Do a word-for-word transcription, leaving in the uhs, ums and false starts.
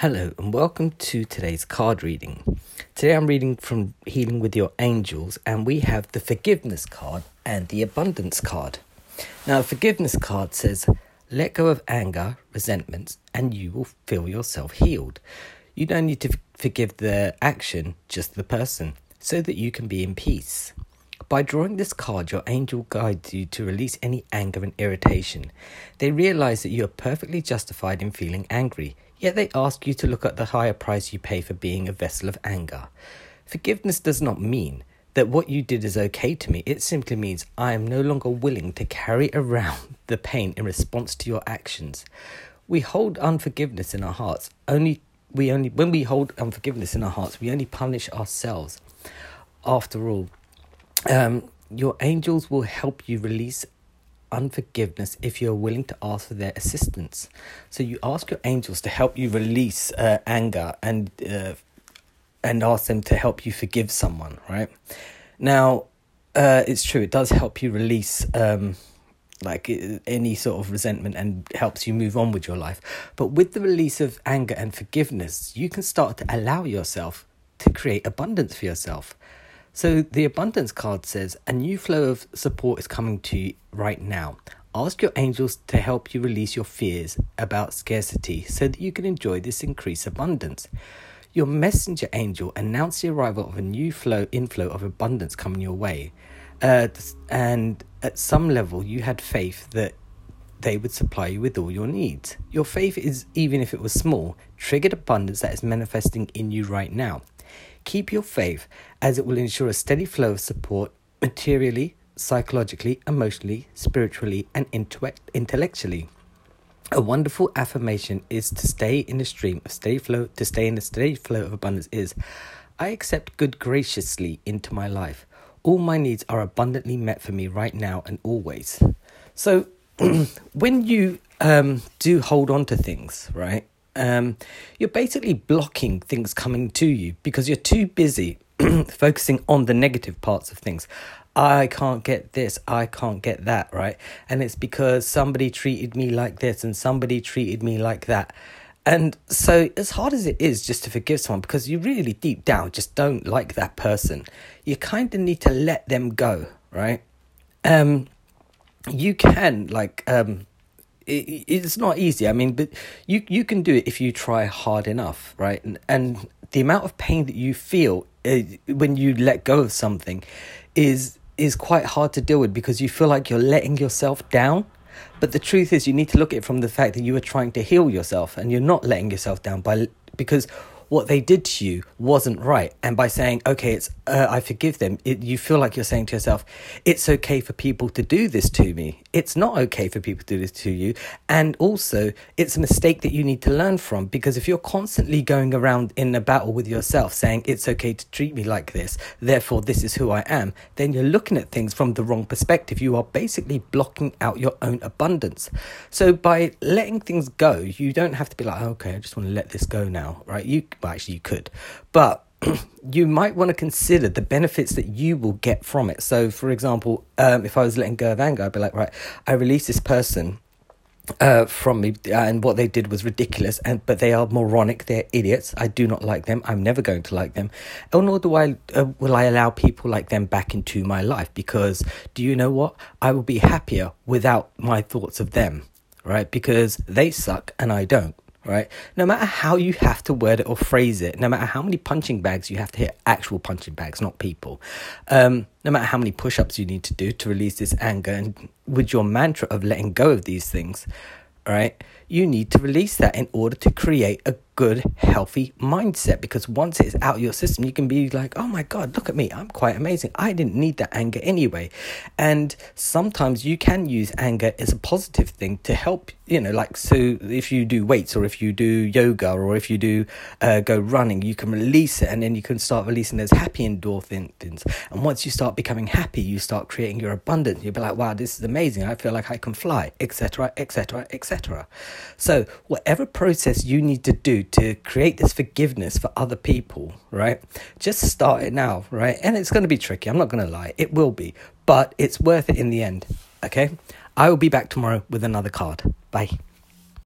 Hello and welcome to today's card reading. Today I'm reading from Healing with Your Angels, and we have the Forgiveness card and the Abundance card. Now, the Forgiveness card says, let go of anger, resentments, and you will feel yourself healed. You don't need to f- forgive the action, just the person, so that you can be in peace. By drawing this card, your angel guides you to release any anger and irritation. They realize that you are perfectly justified in feeling angry, yet they ask you to look at the higher price you pay for being a vessel of anger. Forgiveness does not mean that what you did is okay to me. It simply means I am no longer willing to carry around the pain in response to your actions. We hold unforgiveness in our hearts. Only we only when we hold unforgiveness in our hearts, we only punish ourselves. After all, um, your angels will help you release unforgiveness if you're willing to ask for their assistance. So you ask your angels to help you release uh, anger and uh, and ask them to help you forgive someone, right? Now, uh, it's true, it does help you release um, like any sort of resentment and helps you move on with your life. But with the release of anger and forgiveness, you can start to allow yourself to create abundance for yourself. So the Abundance card says, a new flow of support is coming to you right now. Ask your angels to help you release your fears about scarcity so that you can enjoy this increased abundance. Your messenger angel announced the arrival of a new flow inflow of abundance coming your way. Uh, and at some level, you had faith that they would supply you with all your needs. Your faith is, even if it was small, triggered abundance that is manifesting in you right now. Keep your faith, as it will ensure a steady flow of support materially, psychologically, emotionally, spiritually, and intellectually. A wonderful affirmation is to stay in the stream of steady flow. To stay in the steady flow of abundance is, I accept good graciously into my life. All my needs are abundantly met for me right now and always. So, when you um, do hold on to things, right? Um, you're basically blocking things coming to you because you're too busy focusing on the negative parts of things. I can't get this, I can't get that, right? And it's because somebody treated me like this and somebody treated me like that. And so as hard as it is just to forgive someone, because you really deep down just don't like that person, you kind of need to let them go, right? Um, you can, like... Um, It's not easy. I mean, but you you can do it if you try hard enough, right? And, and the amount of pain that you feel uh, when you let go of something is is quite hard to deal with because you feel like you're letting yourself down. But the truth is, you need to look at it from the fact that you are trying to heal yourself and you're not letting yourself down by because what they did to you wasn't right. And by saying, okay, it's uh, I forgive them, it, you feel like you're saying to yourself, it's okay for people to do this to me. It's not okay for people to do this to you. And also, it's a mistake that you need to learn from, because if you're constantly going around in a battle with yourself saying, it's okay to treat me like this, therefore this is who I am, then you're looking at things from the wrong perspective. You are basically blocking out your own abundance. So by letting things go, you don't have to be like, okay, I just want to let this go now, right? You Well, actually, you could, but you might want to consider the benefits that you will get from it. So, for example, um, if I was letting go of anger, I'd be like, right, I release this person uh, from me, and what they did was ridiculous, and but they are moronic, they're idiots. I do not like them. I'm never going to like them, and nor do I uh, will I allow people like them back into my life, because do you know what? I will be happier without my thoughts of them, right? Because they suck and I don't. Right? No matter how you have to word it or phrase it, no matter how many punching bags you have to hit, actual punching bags, not people, um, no matter how many push-ups you need to do to release this anger, and with your mantra of letting go of these things, right, you need to release that in order to create a good, healthy mindset, because once it's out of your system, you can be like, oh my God, look at me, I'm quite amazing. I didn't need that anger anyway. And sometimes you can use anger as a positive thing to help, you know, like, so if you do weights or if you do yoga or if you do uh, go running, you can release it, and then you can start releasing those happy endorphins. And once you start becoming happy, you start creating your abundance. You'll be like, wow, this is amazing. I feel like I can fly, et cetera, et cetera, et cetera. So whatever process you need to do to create this forgiveness for other people, right? Just start it now, right? And it's going to be tricky. I'm not going to lie. It will be, but it's worth it in the end, okay? I will be back tomorrow with another card. Bye.